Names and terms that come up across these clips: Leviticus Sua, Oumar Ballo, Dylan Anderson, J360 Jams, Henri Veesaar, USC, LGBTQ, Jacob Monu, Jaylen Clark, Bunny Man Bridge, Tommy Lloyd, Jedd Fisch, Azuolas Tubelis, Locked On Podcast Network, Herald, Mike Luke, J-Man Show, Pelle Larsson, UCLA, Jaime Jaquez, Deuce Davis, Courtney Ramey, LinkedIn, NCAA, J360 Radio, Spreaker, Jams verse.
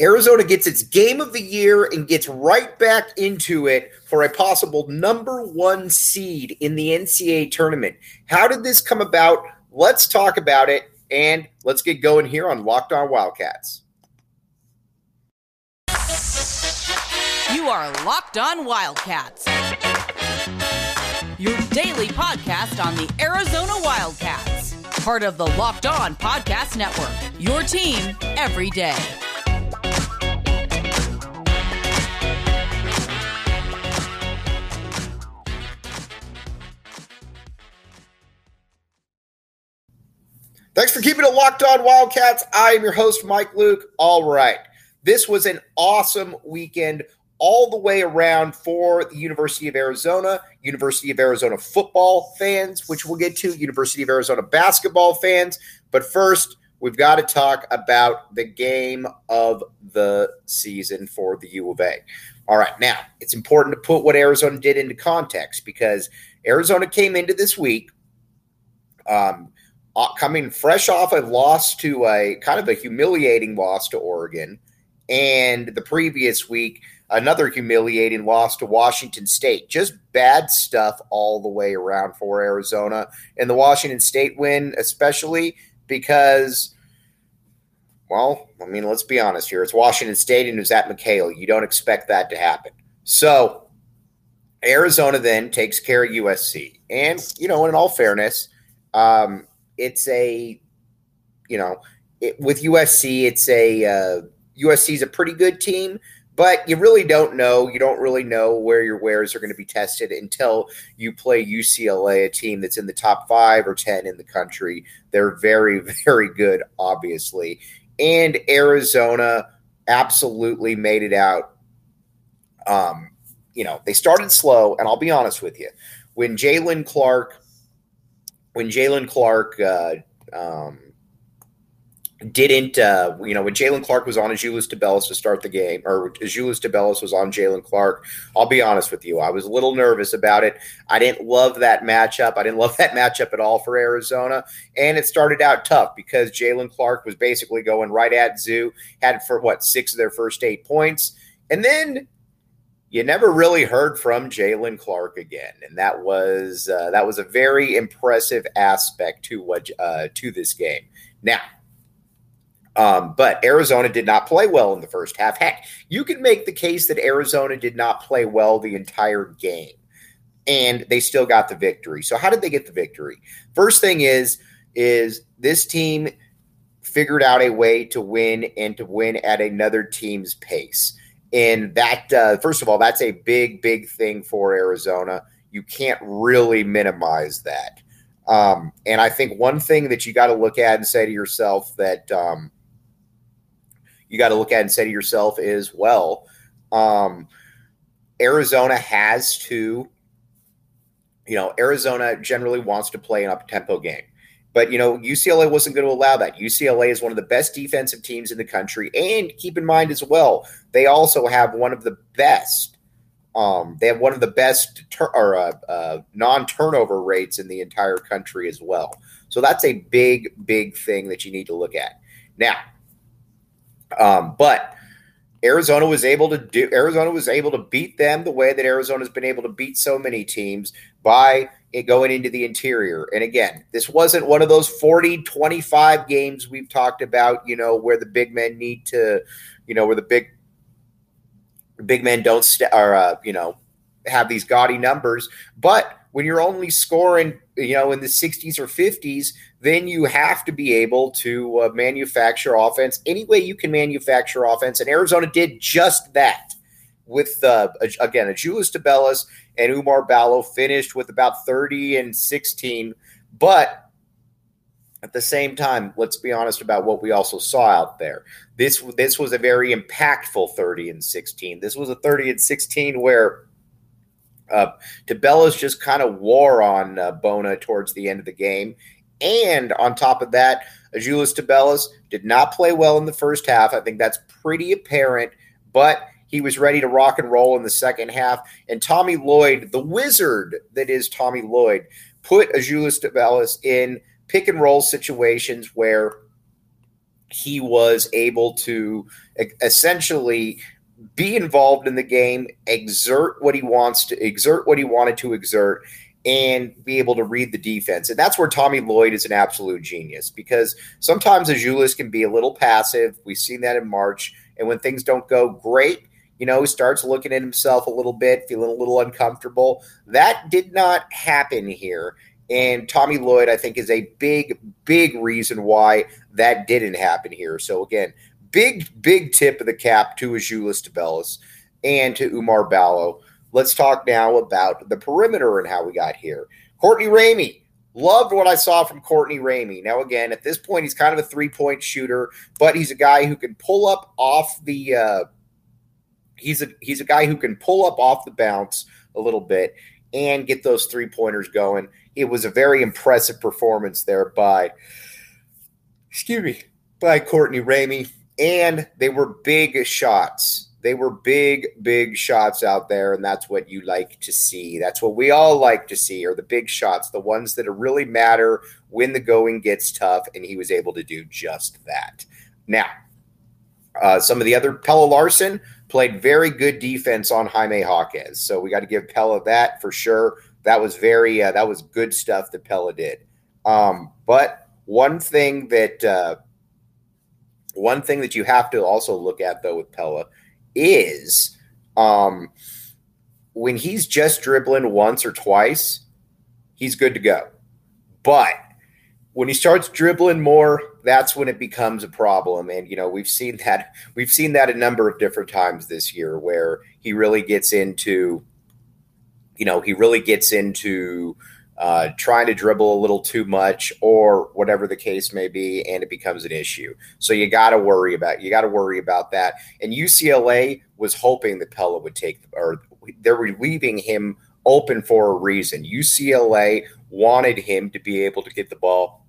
Arizona gets its game of the year and gets right back into it for a possible #1 seed in the NCAA tournament. How did this come about? Let's talk about it, and let's get going here on Locked On Wildcats. You are Locked On Wildcats, your daily podcast on the Arizona Wildcats, part of the Locked On Podcast Network, your team every day. Thanks for keeping it locked on, Wildcats. I am your host, Mike Luke. All right. This was an awesome weekend all the way around for the University of Arizona football fans, which we'll get to, University of Arizona basketball fans. But first, we've got to talk about the game of the season for the U of A. All right. Now, it's important to put what Arizona did into context because Arizona came into this week coming fresh off a loss to a kind of a humiliating loss to Oregon, and the previous week, another humiliating loss to Washington State. Just bad stuff all the way around for Arizona, and the Washington State win especially because, well, I mean, let's be honest here. It's Washington State, and it was at McHale. You don't expect that to happen. So Arizona then takes care of USC. And, you know, in all fairness, with USC, USC's a pretty good team, but you don't really know where your wares are going to be tested until you play UCLA, a team that's in the top 5 or 10 in the country. They're very, very good, obviously. And Arizona absolutely made it out. They started slow, and I'll be honest with you. When Jaylen Clark was on Azuolas Tubelis to start the game, or Azuolas Tubelis was on Jaylen Clark, I'll be honest with you, I was a little nervous about it. I didn't love that matchup. I didn't love that matchup at all for Arizona. And it started out tough because Jaylen Clark was basically going right at Zoo, had for 6 of their first 8 points. And then you never really heard from Jaylen Clark again, and that was a very impressive aspect to this game. Now, but Arizona did not play well in the first half. Heck, you can make the case that Arizona did not play well the entire game, and they still got the victory. So how did they get the victory? First thing is this team figured out a way to win and to win at another team's pace. And that, first of all, that's a big, big thing for Arizona. You can't really minimize that. And I think one thing that you got to look at and say to yourself is, Arizona has to, Arizona generally wants to play an up-tempo game. But, UCLA wasn't going to allow that. UCLA is one of the best defensive teams in the country. And keep in mind as well, they also have one of the best non-turnover rates in the entire country as well. So that's a big, big thing that you need to look at. Now, but Arizona was able to beat them the way that Arizona's been able to beat so many teams by going into the interior. And again, this wasn't one of those 40-25 games we've talked about, where the big men need to, where the big men don't have these gaudy numbers. But when you're only scoring, in the 60s or 50s, then you have to be able to manufacture offense any way you can manufacture offense. And Arizona did just that with, Azuolas Tubelis and Oumar Ballo finished with about 30 and 16. But at the same time, let's be honest about what we also saw out there. This was a very impactful 30 and 16. This was a 30 and 16 where Tubelis just kind of wore on Bona towards the end of the game. And on top of that, Azuolas Tubelis did not play well in the first half. I think that's pretty apparent, but he was ready to rock and roll in the second half. And Tommy Lloyd, the wizard that is Tommy Lloyd, put Azuolas Tubelis in pick and roll situations where he was able to essentially be involved in the game, exert what he wanted to exert, and be able to read the defense. And that's where Tommy Lloyd is an absolute genius, because sometimes Azuolas can be a little passive. We've seen that in March. And when things don't go great, you know, he starts looking at himself a little bit, feeling a little uncomfortable. That did not happen here. And Tommy Lloyd, I think, is a big, big reason why that didn't happen here. So, again, big, big tip of the cap to Azuolas Tubelis and to Oumar Ballo. Let's talk now about the perimeter and how we got here. Courtney Ramey. Loved what I saw from Courtney Ramey. Now, again, at this point, he's kind of a three-point shooter, but he's a guy who can pull up off the he's a guy who can pull up off the bounce a little bit and get those three-pointers going. It was a very impressive performance there by Courtney Ramey, and they were big shots. They were big, big shots out there, and that's what you like to see. That's what we all like to see, are the big shots, the ones that really matter when the going gets tough, and he was able to do just that. Now, some of the other, Pelle Larsson played very good defense on Jaime Jaquez, so we got to give Pelle that for sure. That was that was good stuff that Pelle did. But one thing that you have to also look at, though, with Pelle is when he's just dribbling once or twice, he's good to go. But when he starts dribbling more, that's when it becomes a problem. And, you know, we've seen that a number of different times this year where he really gets into, trying to dribble a little too much or whatever the case may be, and it becomes an issue. So you got to worry about that. And UCLA was hoping that Pelle would they were leaving him open for a reason. UCLA wanted him to be able to get the ball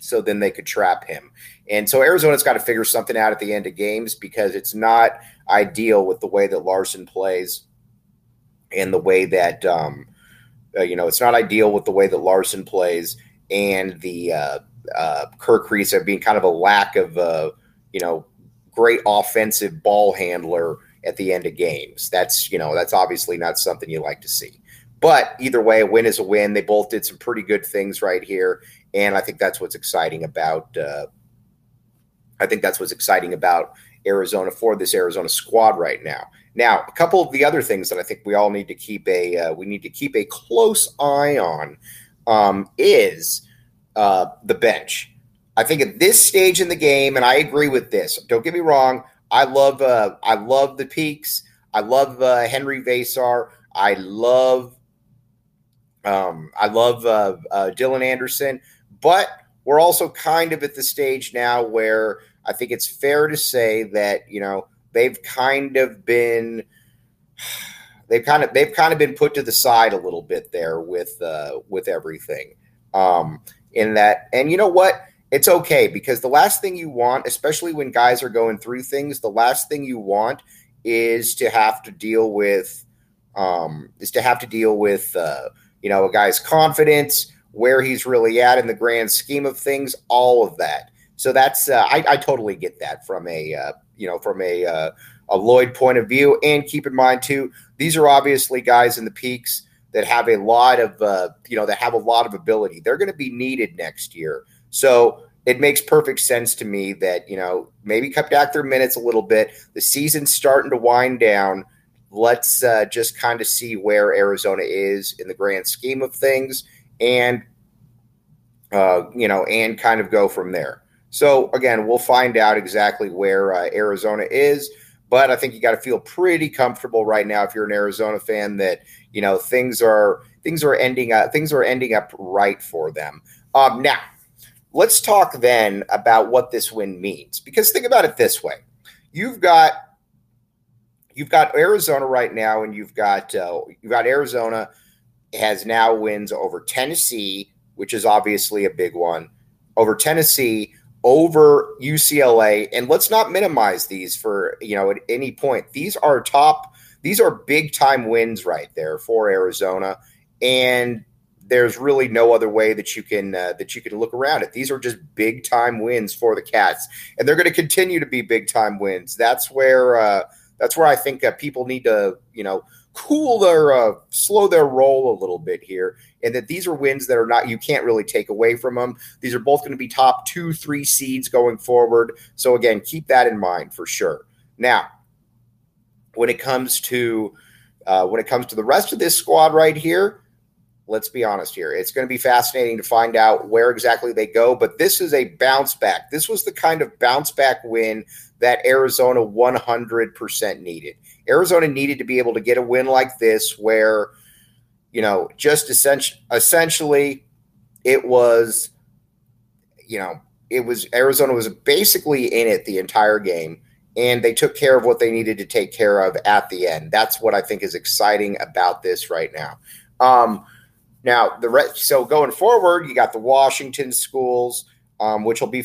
so then they could trap him. And so Arizona's got to figure something out at the end of games, because it's not ideal with the way that Larsson plays and the way that and the Kirk Risa being kind of a lack of, great offensive ball handler at the end of games. That's obviously not something you like to see. But either way, a win is a win. They both did some pretty good things right here, and I think that's what's exciting about Arizona, for this Arizona squad right now. Now, a couple of the other things that I think we all need to keep a close eye on is the bench. I think at this stage in the game, and I agree with this. Don't get me wrong. I love the peaks. I love Henri Veesaar. I love Dylan Anderson. But we're also kind of at the stage now where I think it's fair to say that, they've kind of been been put to the side a little bit there with everything in that. And you know what? It's okay, because the last thing you want, especially when guys are going through things, the last thing you want is to have to deal with a guy's confidence, where he's really at in the grand scheme of things, all of that. So that's I totally get that from a Lloyd point of view. And keep in mind too, these are obviously guys in the peaks that have a lot of ability. They're going to be needed next year. So it makes perfect sense to me that, maybe cut back their minutes a little bit. The season's starting to wind down. Let's just kind of see where Arizona is in the grand scheme of things and kind of go from there. So, again, we'll find out exactly where Arizona is, but I think you got to feel pretty comfortable right now if you're an Arizona fan that, things are ending up right for them. Now, let's talk then about what this win means, because think about it this way. You've got Arizona right now, and you've got Arizona has now wins over Tennessee, which is obviously a big one, over Tennessee, over UCLA. And let's not minimize these for, at any point. these are big time wins right there for Arizona. And there's really no other way that you can look around it. These are just big time wins for the Cats, and they're going to continue to be big time wins. That's where I think people need to, you know, slow their roll a little bit here, and that these are wins that are not, you can't really take away from them. These are both going to be top 2-3 seeds going forward. So again, keep that in mind for sure. Now, when it comes to the rest of this squad right here, let's be honest here. It's going to be fascinating to find out where exactly they go, but this is a bounce back. This was the kind of bounce back win that Arizona 100% needed. Arizona needed to be able to get a win like this where, you know, just essentially Arizona was basically in it the entire game, and they took care of what they needed to take care of at the end. That's what I think is exciting about this right now. So going forward, you got the Washington schools, which should be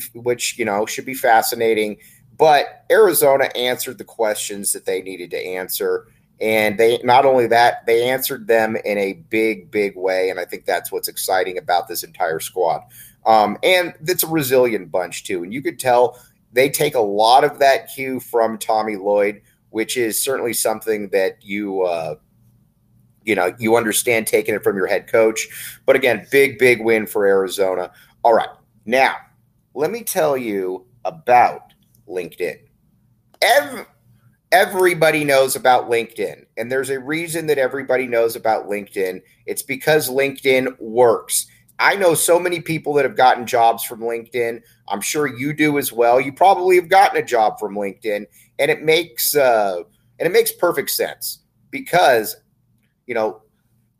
fascinating. But Arizona answered the questions that they needed to answer, and they not only that, they answered them in a big, big way, and I think that's what's exciting about this entire squad. And it's a resilient bunch, too, and you could tell they take a lot of that cue from Tommy Lloyd, which is certainly something that you understand taking it from your head coach. But again, big, big win for Arizona. All right, now let me tell you about LinkedIn. Everybody knows about LinkedIn, and there's a reason that everybody knows about LinkedIn. It's because LinkedIn works. I know so many people that have gotten jobs from LinkedIn. I'm sure you do as well. You probably have gotten a job from LinkedIn, and it makes perfect sense because, you know,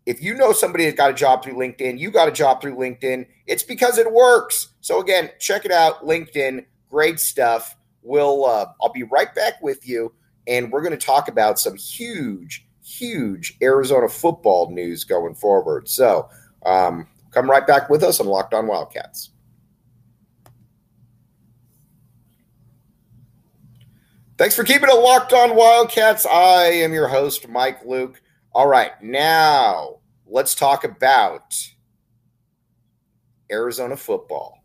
if you know somebody that got a job through LinkedIn, you got a job through LinkedIn. It's because it works. So again, check it out. LinkedIn, great stuff. I'll be right back with you, and we're going to talk about some huge, huge Arizona football news going forward. So come right back with us on Locked On Wildcats. Thanks for keeping it Locked On Wildcats. I am your host, Mike Luke. All right, now let's talk about Arizona football.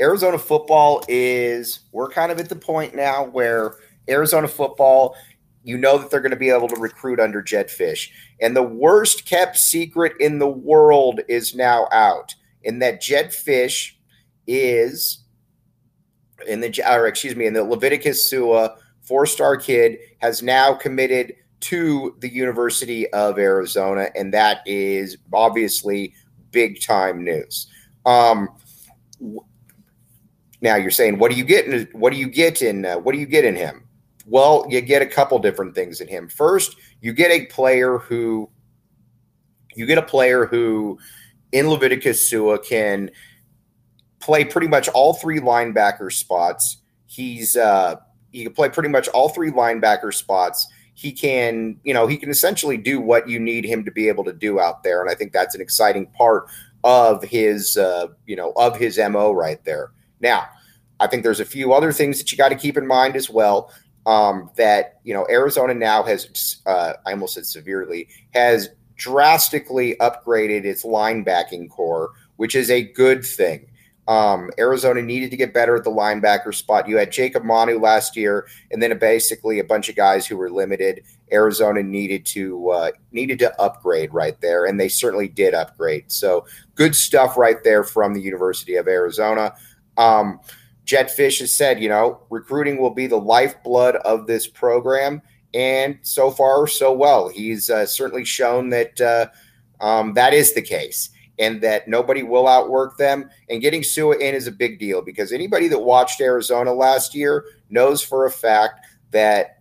Arizona football we're kind of at the point now where Arizona football, you know that they're going to be able to recruit under Jedd Fisch. And the worst kept secret in the world is now out, in that Jedd Fisch in the Leviticus Sua, 4-star kid, has now committed to the University of Arizona. And that is obviously big time news. Now you're saying, what do you get in him? Well, you get a couple different things in him. First, you get a player who in Leviticus Sua can play pretty much all three linebacker spots. He can play pretty much all three linebacker spots. He can essentially do what you need him to be able to do out there, and I think that's an exciting part of his MO right there. Now, I think there's a few other things that you got to keep in mind as well, that Arizona now has drastically upgraded its linebacking core, which is a good thing. Arizona needed to get better at the linebacker spot. You had Jacob Monu last year, and then basically a bunch of guys who were limited. Arizona needed to upgrade right there, and they certainly did upgrade. So good stuff right there from the University of Arizona. Jedd Fisch has said, recruiting will be the lifeblood of this program, and so far, so well. He's certainly shown that that is the case, and that nobody will outwork them. And getting Sua in is a big deal, because anybody that watched Arizona last year knows for a fact that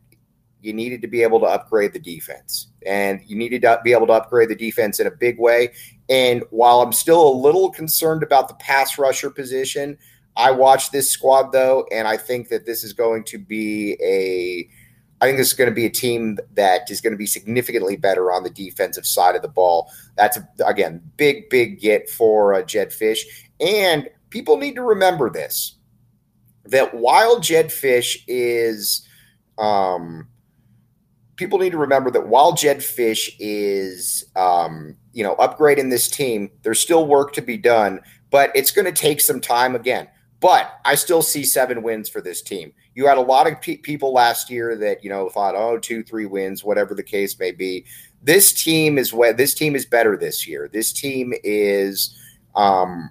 you needed to be able to upgrade the defense, and you needed to be able to upgrade the defense in a big way. And while I'm still a little concerned about the pass rusher position, I watched this squad, though, and I think that this is going to be a team that is going to be significantly better on the defensive side of the ball. That's, again, big, big get for Jedd Fisch. And people need to remember this, that while Jedd Fisch is people need to remember that while Jedd Fisch is, upgrading this team, there's still work to be done, but it's going to take some time again. But I still see 7 wins for this team. You had a lot of people last year that, thought, 2-3 wins, whatever the case may be. This team is better this year. This team is, I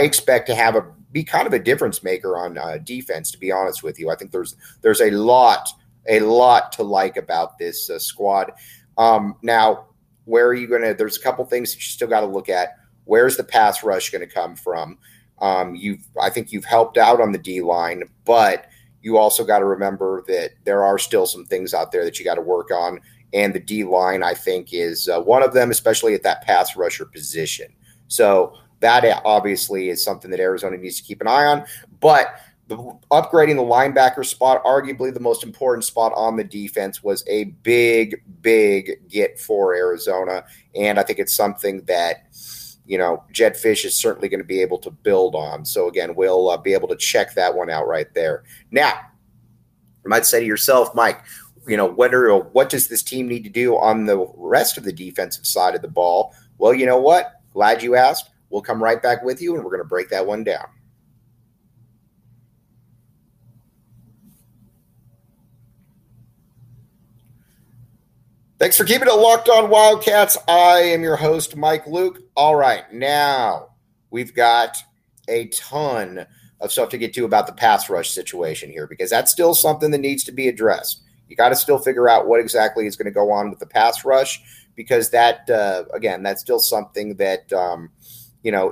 expect to have be kind of a difference maker on defense, to be honest with you. I think there's a lot to like about this squad. Now, where are you going to – there's a couple things that you still got to look at. Where's the pass rush going to come from? I think you've helped out on the D-line, but you also got to remember that there are still some things out there that you got to work on, and the D-line, I think, is one of them, especially at that pass rusher position. So that obviously is something that Arizona needs to keep an eye on, but upgrading the linebacker spot, arguably the most important spot on the defense, was a big, big get for Arizona, and I think it's something that – Jedd Fisch is certainly going to be able to build on. So, again, we'll be able to check that one out right there. Now, you might say to yourself, Mike, what does this team need to do on the rest of the defensive side of the ball? Well, you know what? Glad you asked. We'll come right back with you, and we're going to break that one down. Thanks for keeping it locked on, Wildcats. I am your host, Mike Luke. All right, now we've got a ton of stuff to get to about the pass rush situation here, because that's still something that needs to be addressed. You got to still figure out what exactly is going to go on with the pass rush, because that, again, that's still something that,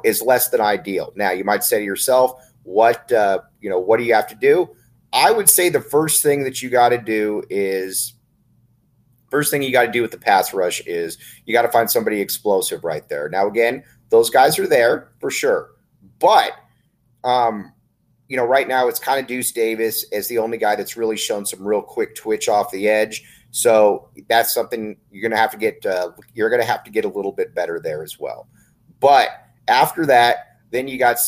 is less than ideal. Now, you might say to yourself, what do you have to do? I would say the first thing that you got to do is – first thing you got to do with the pass rush is you got to find somebody explosive right there. Now, again, those guys are there for sure. But, right now it's kind of Deuce Davis as the only guy that's really shown some real quick twitch off the edge. So that's something you're going to have to get a little bit better there as well. But after that, then you got,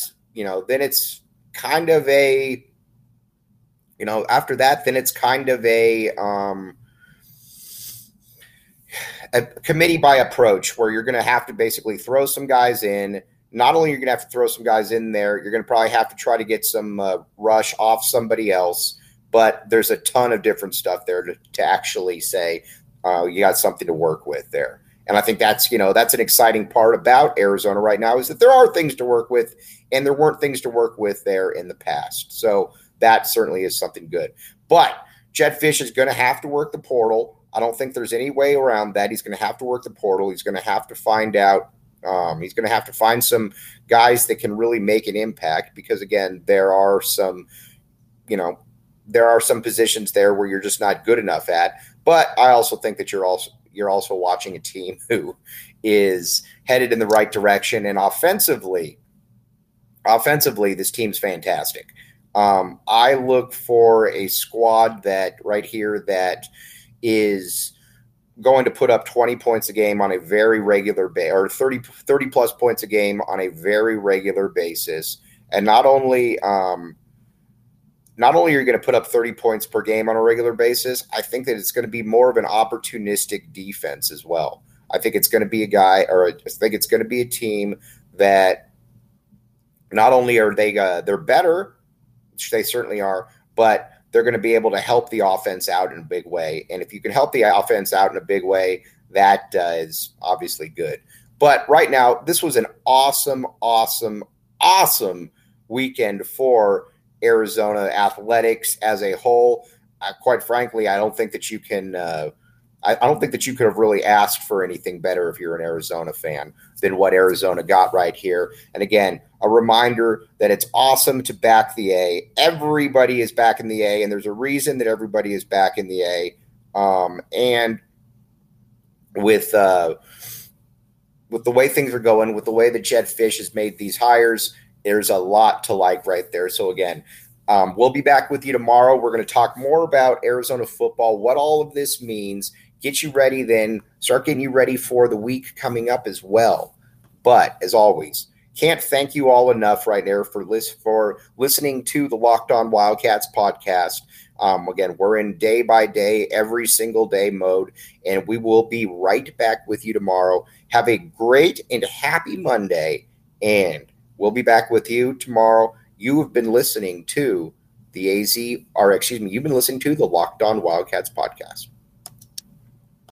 a committee by approach where you're going to have to basically throw some guys in. Not only are you going to have to throw some guys in there, you're going to probably have to try to get some rush off somebody else, but there's a ton of different stuff there to actually say, you got something to work with there. And I think that's an exciting part about Arizona right now, is that there are things to work with, and there weren't things to work with there in the past. So that certainly is something good, but Jedd Fisch is going to have to work the portal. I don't think there's any way around that. He's going to have to work the portal. He's going to have to find out. He's going to have to find some guys that can really make an impact, because, again, there are some positions there where you're just not good enough at. But I also think that you're also watching a team who is headed in the right direction, and offensively, this team's fantastic. I look for a squad that right here that is going to put up 20 points a game on a very regular basis, or 30 plus points a game on a very regular basis. And not only are you going to put up 30 points per game on a regular basis, I think that it's going to be more of an opportunistic defense as well. I think it's going to be a team that not only are they they're better, which they certainly are, but they're going to be able to help the offense out in a big way. And if you can help the offense out in a big way, that is obviously good. But right now, this was an awesome, awesome, awesome weekend for Arizona athletics as a whole. Quite frankly, I don't think that you can I don't think that you could have really asked for anything better if you're an Arizona fan than what Arizona got right here. And again, a reminder that it's awesome to back the A. Everybody is back in the A, and there's a reason that everybody is back in the A. And with the way things are going, with the way that Jedd Fisch has made these hires, there's a lot to like right there. So again, we'll be back with you tomorrow. We're going to talk more about Arizona football, what all of this means. Get you ready then. Start getting you ready for the week coming up as well. But as always, can't thank you all enough right there for listening to the Locked On Wildcats podcast. Again, we're in day by day, every single day mode, and we will be right back with you tomorrow. Have a great and happy Monday, and we'll be back with you tomorrow. You have been listening to the Locked On Wildcats podcast.